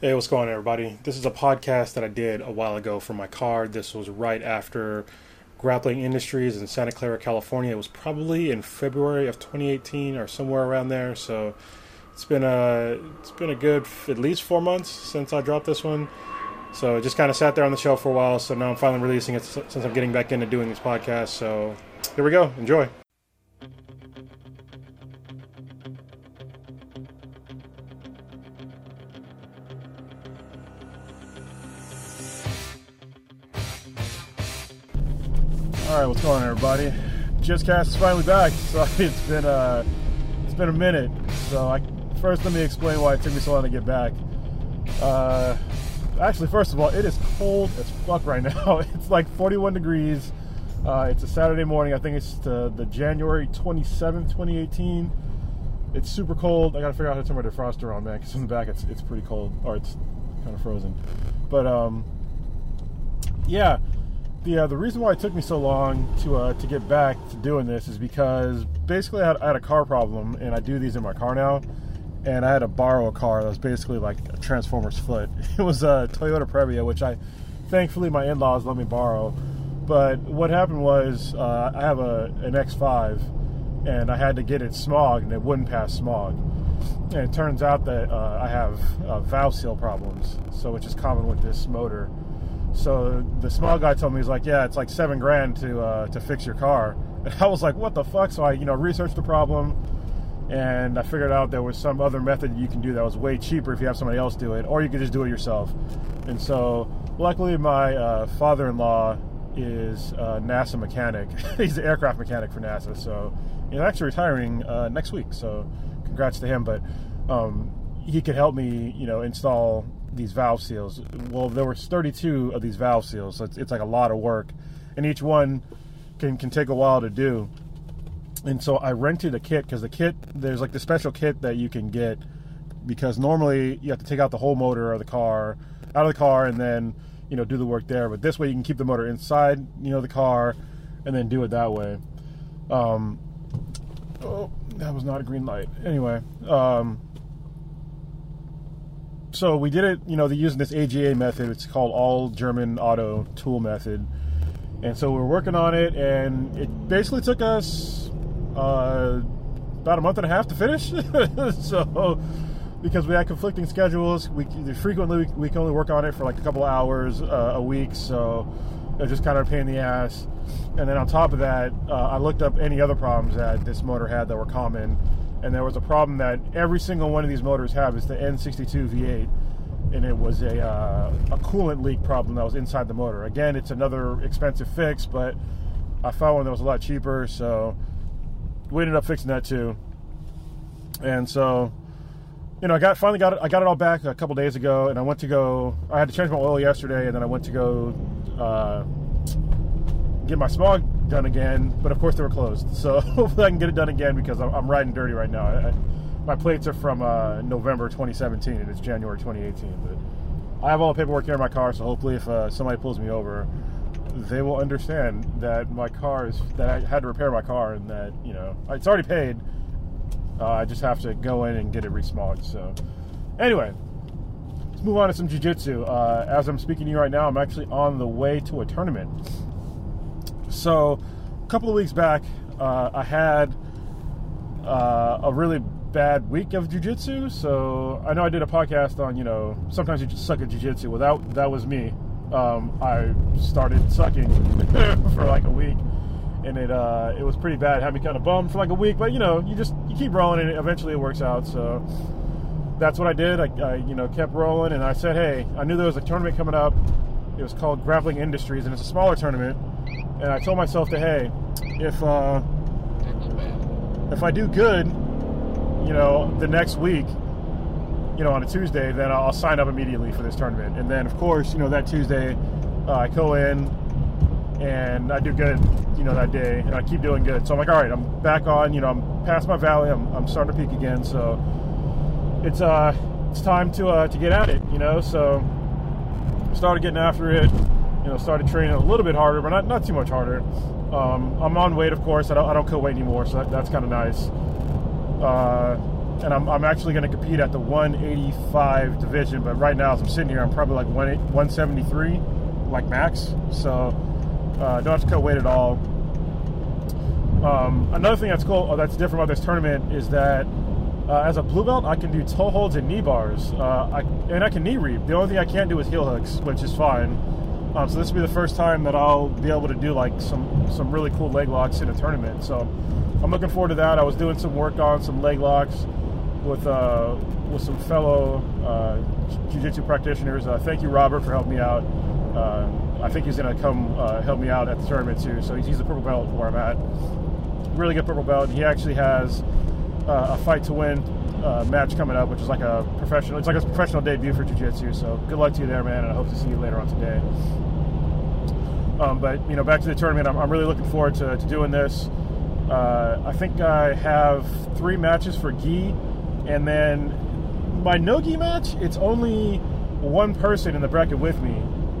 Hey, what's going on, everybody? This is a podcast that I did a while ago from my car. This was right after Grappling Industries in Santa Clara, California. It was probably in February of 2018 or somewhere around there. So it's been a good at least 4 months since I dropped this one. So it just kind of sat there on the shelf for a while. So now I'm finally releasing it since I'm getting back into doing this podcast. So here we go. Enjoy. All right, what's going on, everybody? JizzCast is finally back. Sorry, it's been a minute. So first, let me explain why it took me so long to get back. Actually, first of all, it is cold as fuck right now. It's like 41 degrees. It's a Saturday morning. I think it's the January 27th, 2018. It's super cold. I gotta figure out how to turn my defroster on, man, because in the back it's pretty cold, or it's kind of frozen. But yeah. The reason why it took me so long to get back to doing this is because basically I had a car problem, and I do these in my car now, and I had to borrow a car that was basically like a Transformer's foot. It was a Toyota Previa, which thankfully my in-laws let me borrow. But what happened was I have an X5, and I had to get it smog, and it wouldn't pass smog. And it turns out that I have valve seal problems, which is common with this motor. So the small guy told me, he's like, yeah, it's like $7,000 to fix your car. And I was like, what the fuck? So I, researched the problem, and I figured out there was some other method you can do that was way cheaper if you have somebody else do it, or you could just do it yourself. And so luckily my father-in-law is a NASA mechanic. He's an aircraft mechanic for NASA. So he's actually retiring next week. So congrats to him. But he could help me, install these valve seals. Well, there were 32 of these valve seals, so it's like a lot of work, and each one can take a while to do. And so I rented a kit, because there's like the special kit that you can get, because normally you have to take out the whole motor of the car out of the car and then do the work there, but this way you can keep the motor inside the car and then do it that way. Oh, that was not a green light. Anyway, so we did it, they're using this AGA method. It's called All German Auto Tool Method. And so we were working on it, and it basically took us about a month and a half to finish. So, because we had conflicting schedules, we can only work on it for like a couple of hours a week. So it was just kind of a pain in the ass. And then on top of that, I looked up any other problems that this motor had that were common. And there was a problem that every single one of these motors have. It's the N62 V8, and it was a coolant leak problem that was inside the motor. Again, it's another expensive fix, but I found one that was a lot cheaper, so we ended up fixing that too. And so, I got it all back a couple days ago, and I had to change my oil yesterday, and then I went to go get my smog done again, but of course they were closed, so hopefully I can get it done again, because I'm riding dirty right now. My plates are from November 2017, and it's January 2018, but I have all the paperwork here in my car, so hopefully if somebody pulls me over, they will understand that that I had to repair my car, and that, it's already paid. I just have to go in and get it re-smogged. So anyway, let's move on to some jiu-jitsu. As I'm speaking to you right now, I'm actually on the way to a tournament. So, a couple of weeks back, I had a really bad week of jiu-jitsu. So, I know I did a podcast on, sometimes you just suck at jiu-jitsu. Well, that was me. I started sucking for like a week, and it was pretty bad. It had me kind of bummed for like a week, but you keep rolling, and eventually it works out. So, that's what I did. I kept rolling, and I said, hey, I knew there was a tournament coming up. It was called Grappling Industries, and it's a smaller tournament. And I told myself that, hey, if I do good, the next week, on a Tuesday, then I'll sign up immediately for this tournament. And then, of course, that Tuesday, I go in and I do good, that day, and I keep doing good. So I'm like, all right, I'm back on, I'm past my valley, I'm starting to peak again. So it's time to get at it, So started getting after it. Started training a little bit harder, but not too much harder. I'm on weight, of course. I don't cut weight anymore, so that's kind of nice. and I'm actually going to compete at the 185 division, but right now as I'm sitting here, I'm probably like 173, like max, so don't have to cut weight at all. Another thing that's cool, that's different about this tournament is that as a blue belt, I can do toe holds and knee bars, and I can knee reap. The only thing I can't do is heel hooks, which is fine. So this will be the first time that I'll be able to do like some really cool leg locks in a tournament. So I'm looking forward to that. I was doing some work on some leg locks with some fellow jiu-jitsu practitioners. Thank you, Robert, for helping me out. I think he's going to come help me out at the tournament too. So he's a purple belt where I'm at. Really good purple belt. He actually has a fight to win match coming up, which is like a professional. It's like a professional debut for jiu-jitsu. So good luck to you there, man, and I hope to see you later on today. But you know, back to the tournament. I'm really looking forward to doing this. I think I have 3 matches for gi, and then my no gi match, it's only 1 person in the bracket with me,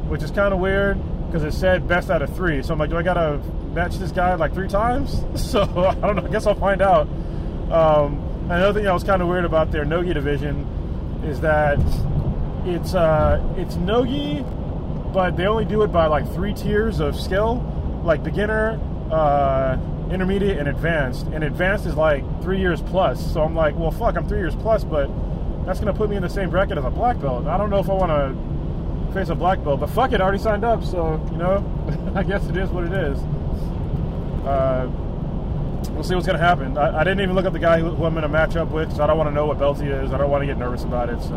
which is kind of weird because it said best out of 3. So I'm like, do I gotta match this guy like 3 times? So I don't know. I guess I'll find out. Another thing that was kind of weird about their no-gi division is that it's no-gi, but they only do it by like 3 tiers of skill, like beginner, intermediate, and advanced. And advanced is like 3 years plus. So I'm like, well, fuck, I'm 3 years plus, but that's gonna put me in the same bracket as a black belt. I don't know if I want to face a black belt, but fuck it, I already signed up, so you know, I guess it is what it is. We'll see what's going to happen. I didn't even look up the guy who I'm going to match up with, because I don't want to know what belt he is. I don't want to get nervous about it. So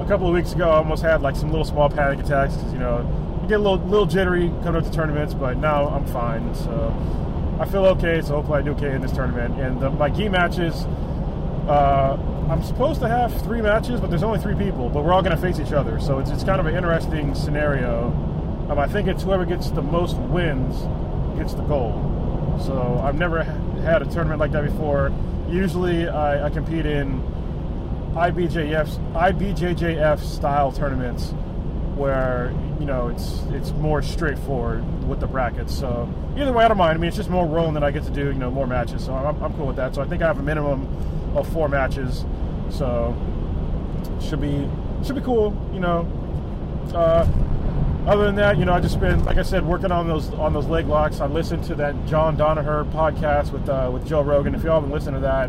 a couple of weeks ago, I almost had like some little small panic attacks, because you know, you get a little jittery coming up to tournaments, but now I'm fine. So I feel okay, so hopefully I do okay in this tournament. And my gi matches, I'm supposed to have 3 matches, but there's only 3 people, but we're all going to face each other. So it's kind of an interesting scenario. I think it's whoever gets the most wins gets the gold. So I've never had a tournament like that before. Usually I compete in IBJJF style tournaments where, you know, it's more straightforward with the brackets. So either way, I don't mind. I mean, it's just more rolling that I get to do, you know, more matches. So I'm cool with that. So I think I have a minimum of 4 matches. So should be cool, you know. Other than that, you know, I just been, like I said, working on those leg locks. I listened to that John Danaher podcast with Joe Rogan. If y'all haven't listened to that,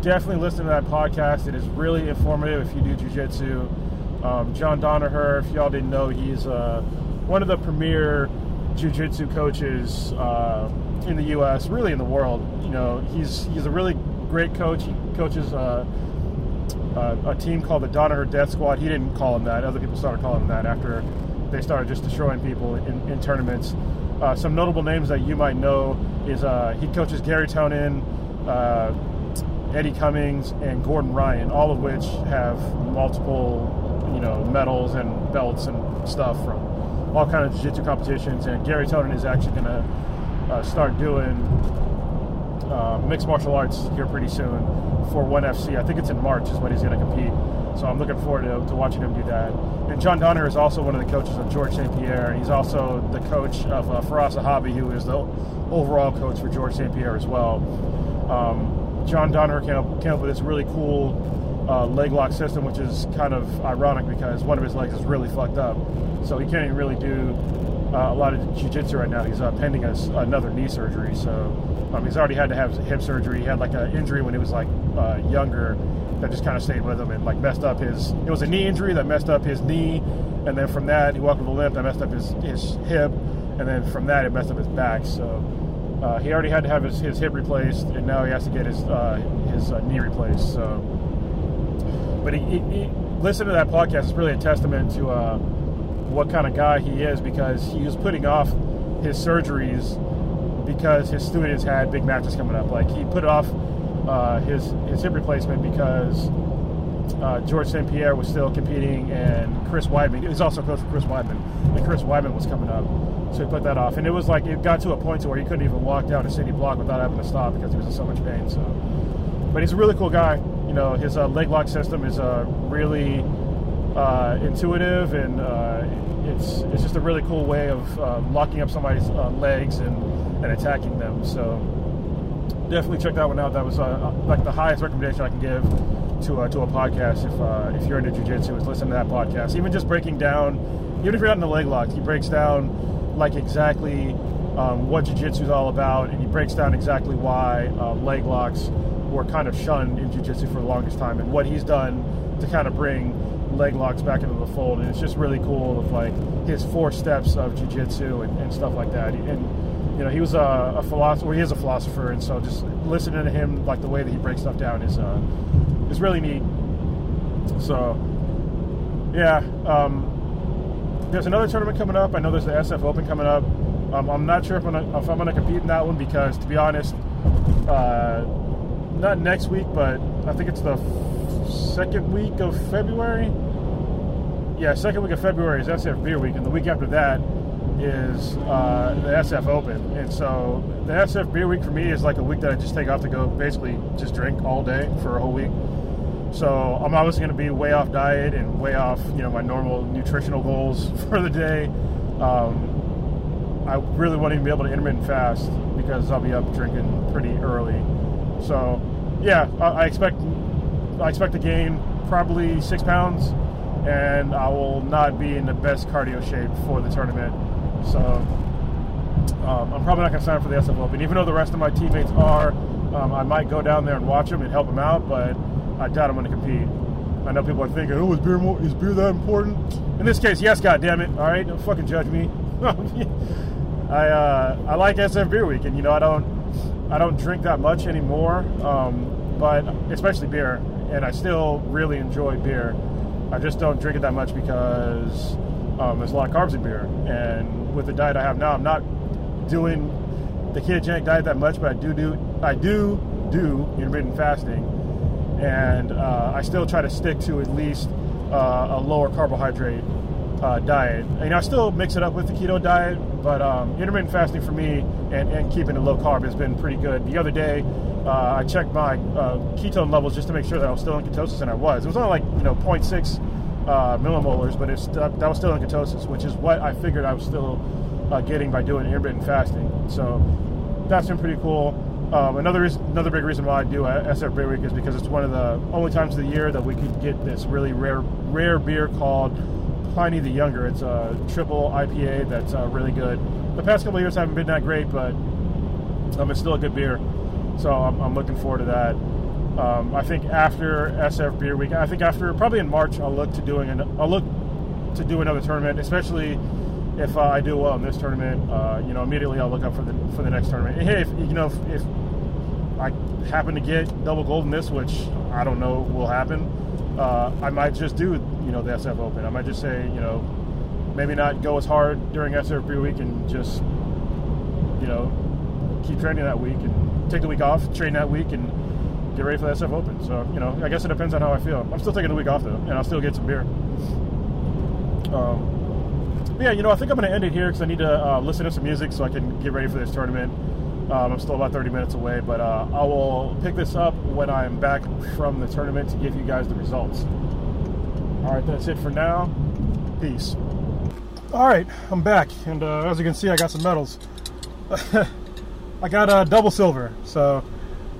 definitely listen to that podcast. It is really informative if you do jiu-jitsu. John Danaher, if y'all didn't know, he's one of the premier jiu-jitsu coaches in the U.S., really in the world. You know, he's a really great coach. He coaches a team called the Danaher Death Squad. He didn't call him that. Other people started calling him that after they started just destroying people in tournaments. Some notable names that you might know is he coaches Garry Tonon, Eddie Cummings, and Gordon Ryan, all of which have multiple, you know, medals and belts and stuff from all kind of jiu-jitsu competitions. And Garry Tonon is actually going to start doing mixed martial arts here pretty soon for ONE FC. I think it's in March is when he's going to compete. So I'm looking forward to watching him do that. And John Danaher is also one of the coaches of Georges St. Pierre. He's also the coach of Firas Zahabi, who is the overall coach for Georges St. Pierre as well. John Danaher came up with this really cool leg lock system, which is kind of ironic because one of his legs is really fucked up. So he can't even really do a lot of jiu-jitsu right now. He's pending another knee surgery. So he's already had to have hip surgery. He had like an injury when he was like younger that just kind of stayed with him and like messed up his, it was a knee injury that messed up his knee, and then from that he walked with a limp that messed up his hip, and then from that it messed up his back. So he already had to have his hip replaced, and now he has to get his knee replaced. So, but he listen to that podcast. It's really a testament to what kind of guy he is, because he was putting off his surgeries because his students had big matches coming up. Like he put it off his hip replacement because Georges St. Pierre was still competing, and Chris Weidman, he's also coach for Chris Weidman, and Chris Weidman was coming up, so he put that off. And it was like it got to a point to where he couldn't even walk down a city block without having to stop because he was in so much pain. So, but he's a really cool guy. You know, his leg lock system is really intuitive, and it's just a really cool way of locking up somebody's legs and attacking them. So definitely check that one out. That was like the highest recommendation I can give to a podcast. If you're into jiu-jitsu, is listen to that podcast. Even just breaking down, even if you're not in the leg lock, he breaks down like exactly what jiu-jitsu is all about, and he breaks down exactly why leg locks were kind of shunned in jiu-jitsu for the longest time, and what he's done to kind of bring leg locks back into the fold. And it's just really cool of like his 4 steps of jiu-jitsu and stuff like that. And you know, he was a philosopher. He is a philosopher, and so just listening to him, like the way that he breaks stuff down, is really neat. So yeah, there's another tournament coming up. I know there's the SF Open coming up. I'm not sure if I'm gonna compete in that one, because to be honest, not next week, but I think it's the second week of February. Yeah, second week of February is SF Beer Week, and the week after that is the SF Open. And so the SF Beer Week for me is like a week that I just take off to go basically just drink all day for a whole week. So I'm obviously going to be way off diet and way off, you know, my normal nutritional goals for the day. I really won't even be able to intermittent fast because I'll be up drinking pretty early. So, yeah, I expect to gain probably 6 pounds, and I will not be in the best cardio shape for the tournament. So, I'm probably not going to sign up for the SF Open, even though the rest of my teammates are. I might go down there and watch them and help them out, but I doubt I'm going to compete. I know people are thinking, "Oh, is beer that important?" In this case, yes, goddammit. All right, don't fucking judge me. I like SF Beer Week, and you know, I don't drink that much anymore, but especially beer, and I still really enjoy beer. I just don't drink it that much because there's a lot of carbs in beer, and with the diet I have now, I'm not doing the ketogenic diet that much, but I do intermittent fasting, and I still try to stick to at least a lower carbohydrate diet. And I still mix it up with the keto diet, but intermittent fasting for me and keeping it low carb has been pretty good. The other day, I checked my ketone levels just to make sure that I was still in ketosis, and I was. It was only like, you know, 0.6 millimolars, but that was still in ketosis, which is what I figured I was still getting by doing intermittent fasting. So that's been pretty cool. Another big reason why I do SF Beer Week is because it's one of the only times of the year that we could get this really rare beer called Pliny the Younger. It's a triple IPA that's really good. The past couple of years haven't been that great, but it's still a good beer. So I'm looking forward to that. I think after SF Beer Week, I think after probably in March, I'll look to do another tournament, especially if I do well in this tournament. You know, immediately I'll look up for the next tournament. And hey, if I happen to get double gold in this, which I don't know will happen, I might just do, you know, the SF Open. I might just say, you know, maybe not go as hard during SF Beer Week and just, you know, keep training that week and take the week off, train that week, and get ready for the SF Open. So, you know, I guess it depends on how I feel. I'm still taking the week off, though, and I'll still get some beer. But yeah, you know, I think I'm going to end it here because I need to listen to some music so I can get ready for this tournament. I'm still about 30 minutes away, but I will pick this up when I'm back from the tournament to give you guys the results. All right, that's it for now. Peace. All right, I'm back, and as you can see, I got some medals. I got double silver, so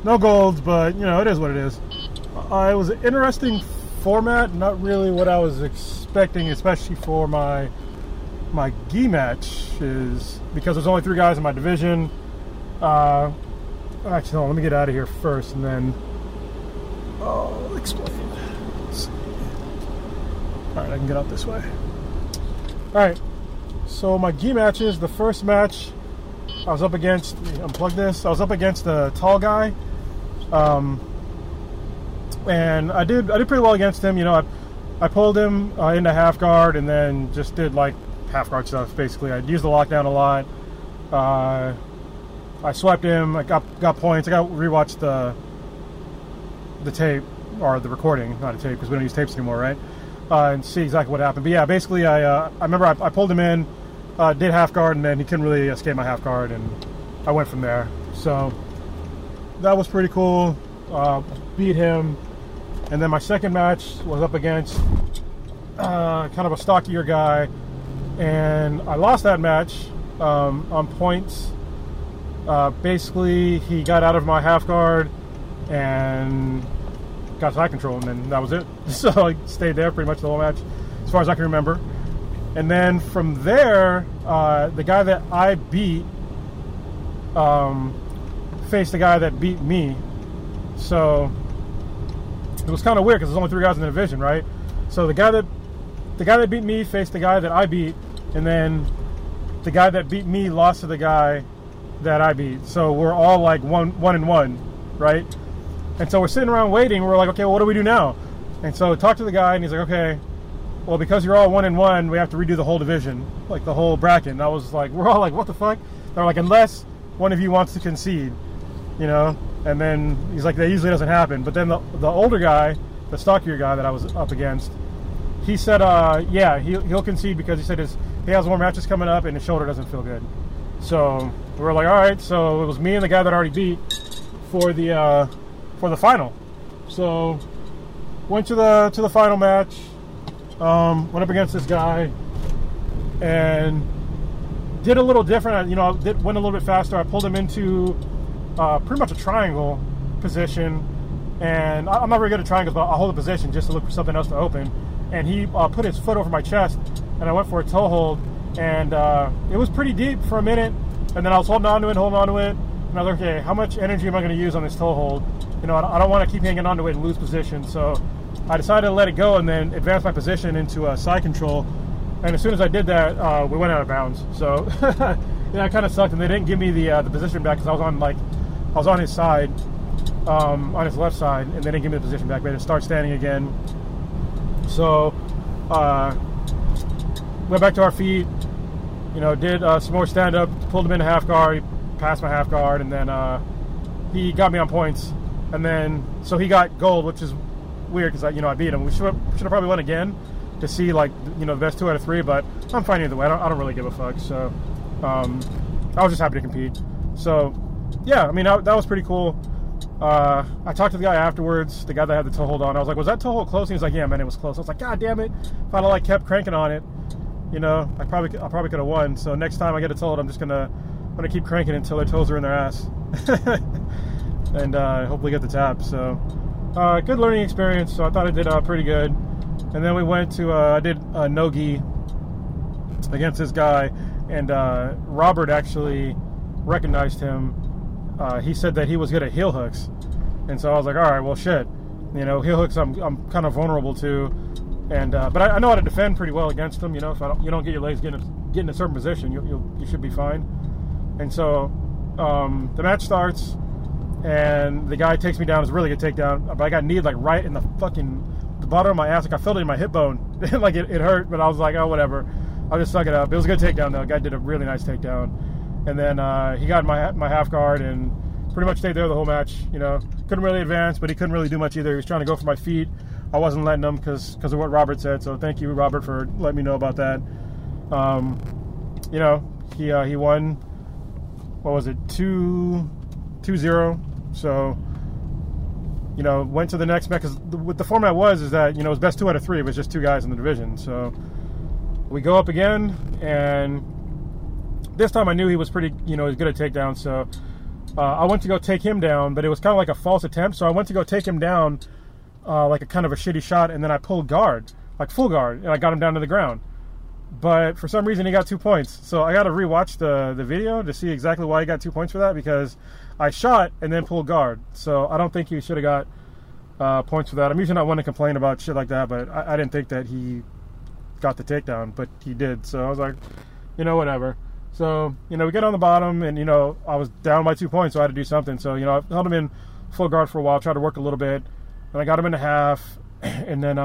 no golds, but, you know, it is what it is. It was an interesting format, not really what I was expecting, especially for my gi match, is because there's only 3 guys in my division. Actually, hold on, let me get out of here first, and then I'll explain. Let's see. All right, I can get out this way. All right, so my gi matches, the first match, I was up against, unplug this, I was up against the tall guy, and I did pretty well against him. You know, I pulled him into half guard and then just did like half guard stuff, basically. I used the lockdown a lot. I swiped him, I got points, I got to rewatch the tape, or the recording, not a tape, because we don't use tapes anymore, right? And see exactly what happened. But yeah, basically I remember I pulled him in, did half guard, and then he couldn't really escape my half guard, and I went from there. So that was pretty cool. Beat him. And then my second match was up against kind of a stockier guy, and I lost that match on points. Basically, he got out of my half guard and got side control, and then that was it. So I stayed there pretty much the whole match, as far as I can remember. And then from there, the guy that I beat faced the guy that beat me. So it was kind of weird because there's only three guys in the division, right? So the guy that beat me faced the guy that I beat, and then the guy that beat me lost to the guy that I beat. So we're all like one and one, right? And so we're sitting around waiting. We're like, okay, well, what do we do now? And so talk to the guy, and he's like, okay, well, because you're all 1-1, we have to redo the whole division, like the whole bracket. And I was like, we're all like, what the fuck? They're like, unless one of you wants to concede, you know? And then he's like, that usually doesn't happen. But then the older guy, the stockier guy that I was up against, he said, yeah, he'll concede because he said he has more matches coming up and his shoulder doesn't feel good. So we were like, all right. So it was me and the guy that I already beat for the final. So went to the final match. Went up against this guy and did a little different. You know, went a little bit faster. I pulled him into pretty much a triangle position, and I'm not very good at triangles, but I hold a position just to look for something else to open. And he put his foot over my chest, and I went for a toe hold, and it was pretty deep for a minute. And then I was holding on to it, and I was like, okay, how much energy am I going to use on this toe hold? You know, I don't want to keep hanging on to it and lose position. So I decided to let it go and then advance my position into side control. And as soon as I did that, we went out of bounds. So yeah, it kind of sucked, and they didn't give me the position back because I was on his side, on his left side, and they didn't give me the position back. We had to start standing again. So went back to our feet. You know, did some more stand-up, pulled him into half guard, he passed my half guard, and then he got me on points. And then, so he got gold, which is weird because, I beat him. We should have probably won again to see, like, you know, the best 2 out of 3, but I'm fine either way. I don't really give a fuck, so I was just happy to compete. So, yeah, I mean, that was pretty cool. I talked to the guy afterwards, the guy that had the toe hold on. I was like, was that toe hold close? And he was like, yeah, man, it was close. I was like, god damn it. If I like kept cranking on it, you know, I probably could have won. So next time I get a toe hold, I'm just gonna keep cranking until their toes are in their ass, and hopefully get the tap. So good learning experience. So I thought I did pretty good. And then we went to I did no-gi against this guy, and Robert actually recognized him. He said that he was good at heel hooks, and so I was like, all right, well, shit, you know, heel hooks I'm kind of vulnerable to. And but I know how to defend pretty well against them, you know. If you don't get your legs get in a certain position, you should be fine. And so the match starts, and the guy takes me down. It's a really good takedown, but I got kneed like right in the fucking the bottom of my ass. Like I felt it in my hip bone, like it hurt. But I was like, oh whatever, I'll just suck it up. It was a good takedown though. The guy did a really nice takedown, and then he got my half guard and pretty much stayed there the whole match. You know, couldn't really advance, but he couldn't really do much either. He was trying to go for my feet. I wasn't letting them because of what Robert said. So thank you, Robert, for letting me know about that. You know, he won. What was it? 2-0. So, you know, went to the next match because what the format was that, you know, it was best 2 out of 3. It was just 2 guys in the division. So we go up again, and this time I knew he was pretty, you know, he was good at takedowns. So I went to go take him down, but it was kind of like a false attempt. So I went to go take him down. Like a kind of a shitty shot, and then I pulled guard, like full guard, and I got him down to the ground. But for some reason, he got 2 points. So I got to rewatch the video to see exactly why he got 2 points for that, because I shot and then pulled guard. So I don't think he should have got points for that. I'm usually not one to complain about shit like that, but I didn't think that he got the takedown, but he did. So I was like, you know, whatever. So, you know, we get on the bottom, and, you know, I was down by 2 points, so I had to do something. So, you know, I held him in full guard for a while, tried to work a little bit. And I got him into half, and then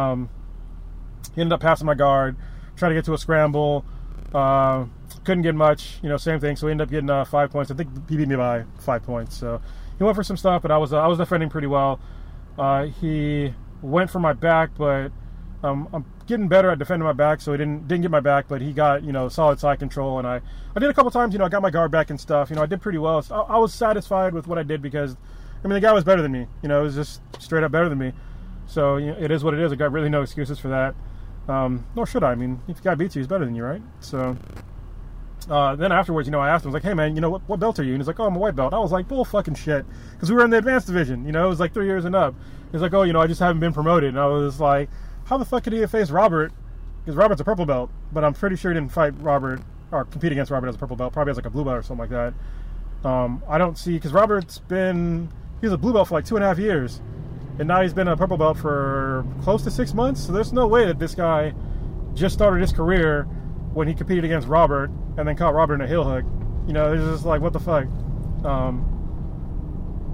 he ended up passing my guard, tried to get to a scramble, couldn't get much, you know, same thing. So he ended up getting 5 points. I think he beat me by 5 points. So he went for some stuff, but I was defending pretty well. He went for my back, but I'm getting better at defending my back, so he didn't get my back, but he got, you know, solid side control. And I did a couple times, you know, I got my guard back and stuff. You know, I did pretty well. So I was satisfied with what I did because, I mean, the guy was better than me. You know, it was just straight up better than me. So, you know, it is what it is. I got really no excuses for that. Nor should I. I mean, if the guy beats you, he's better than you, right? So, Then afterwards, you know, I asked him, I was like, hey man, you know, what belt are you? And he's like, oh, I'm a white belt. I was like, bull fucking shit. Because we were in the advanced division, you know, it was like 3 years and up. He's like, oh, you know, I just haven't been promoted. And I was like, how the fuck could he face Robert? Because Robert's a purple belt, but I'm pretty sure he didn't fight Robert or compete against Robert as a purple belt. Probably as like a blue belt or something like that. I don't see, because Robert's been, he was a blue belt for like 2.5 years. And now he's been a purple belt for close to 6 months. So there's no way that this guy just started his career when he competed against Robert and then caught Robert in a heel hook. You know, it's just like, what the fuck?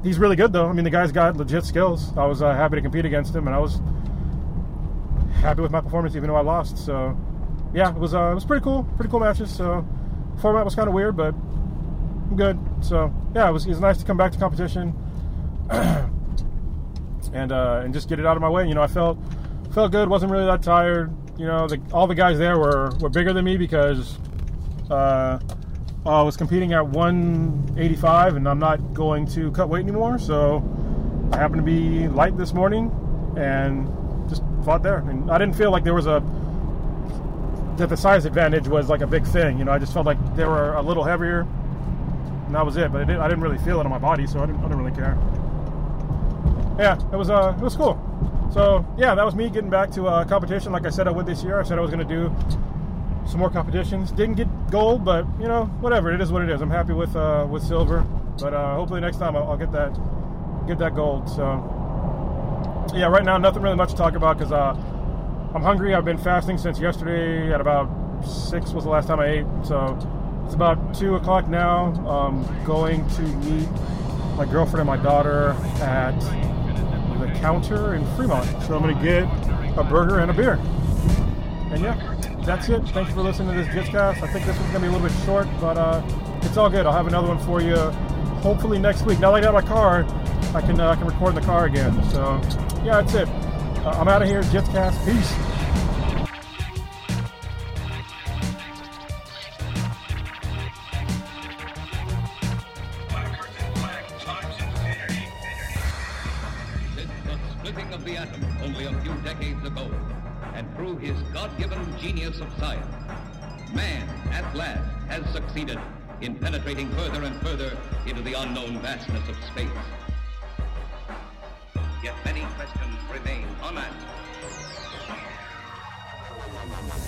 He's really good, though. I mean, the guy's got legit skills. I was happy to compete against him, and I was happy with my performance, even though I lost. So, yeah, it was pretty cool. Pretty cool matches. So, format was kind of weird, but I'm good. So, yeah, it was nice to come back to competition. And just get it out of my way. You know, I felt good. Wasn't really that tired. You know, all the guys there were bigger than me because I was competing at 185, and I'm not going to cut weight anymore. So I happened to be light this morning and just fought there. And I didn't feel like there was that the size advantage was like a big thing. You know, I just felt like they were a little heavier, and that was it. But I didn't really feel it on my body, so I didn't really care. Yeah, it was cool. So, yeah, that was me getting back to competition like I said I would this year. I said I was going to do some more competitions. Didn't get gold, but, you know, whatever. It is what it is. I'm happy with silver. But hopefully next time I'll get that gold. So, yeah, right now nothing really much to talk about because I'm hungry. I've been fasting since yesterday. At about 6 was the last time I ate. So it's about 2 o'clock now. I'm going to meet my girlfriend and my daughter at the counter in Fremont. So I'm going to get a burger and a beer. And yeah, that's it. Thanks for listening to this JizzCast. I think this one's going to be a little bit short, but it's all good. I'll have another one for you hopefully next week. Now that I got my car, I can record in the car again. So yeah, that's it. I'm out of here. JizzCast. Peace. Genius of science. Man, at last, has succeeded in penetrating further and further into the unknown vastness of space. Yet many questions remain unanswered.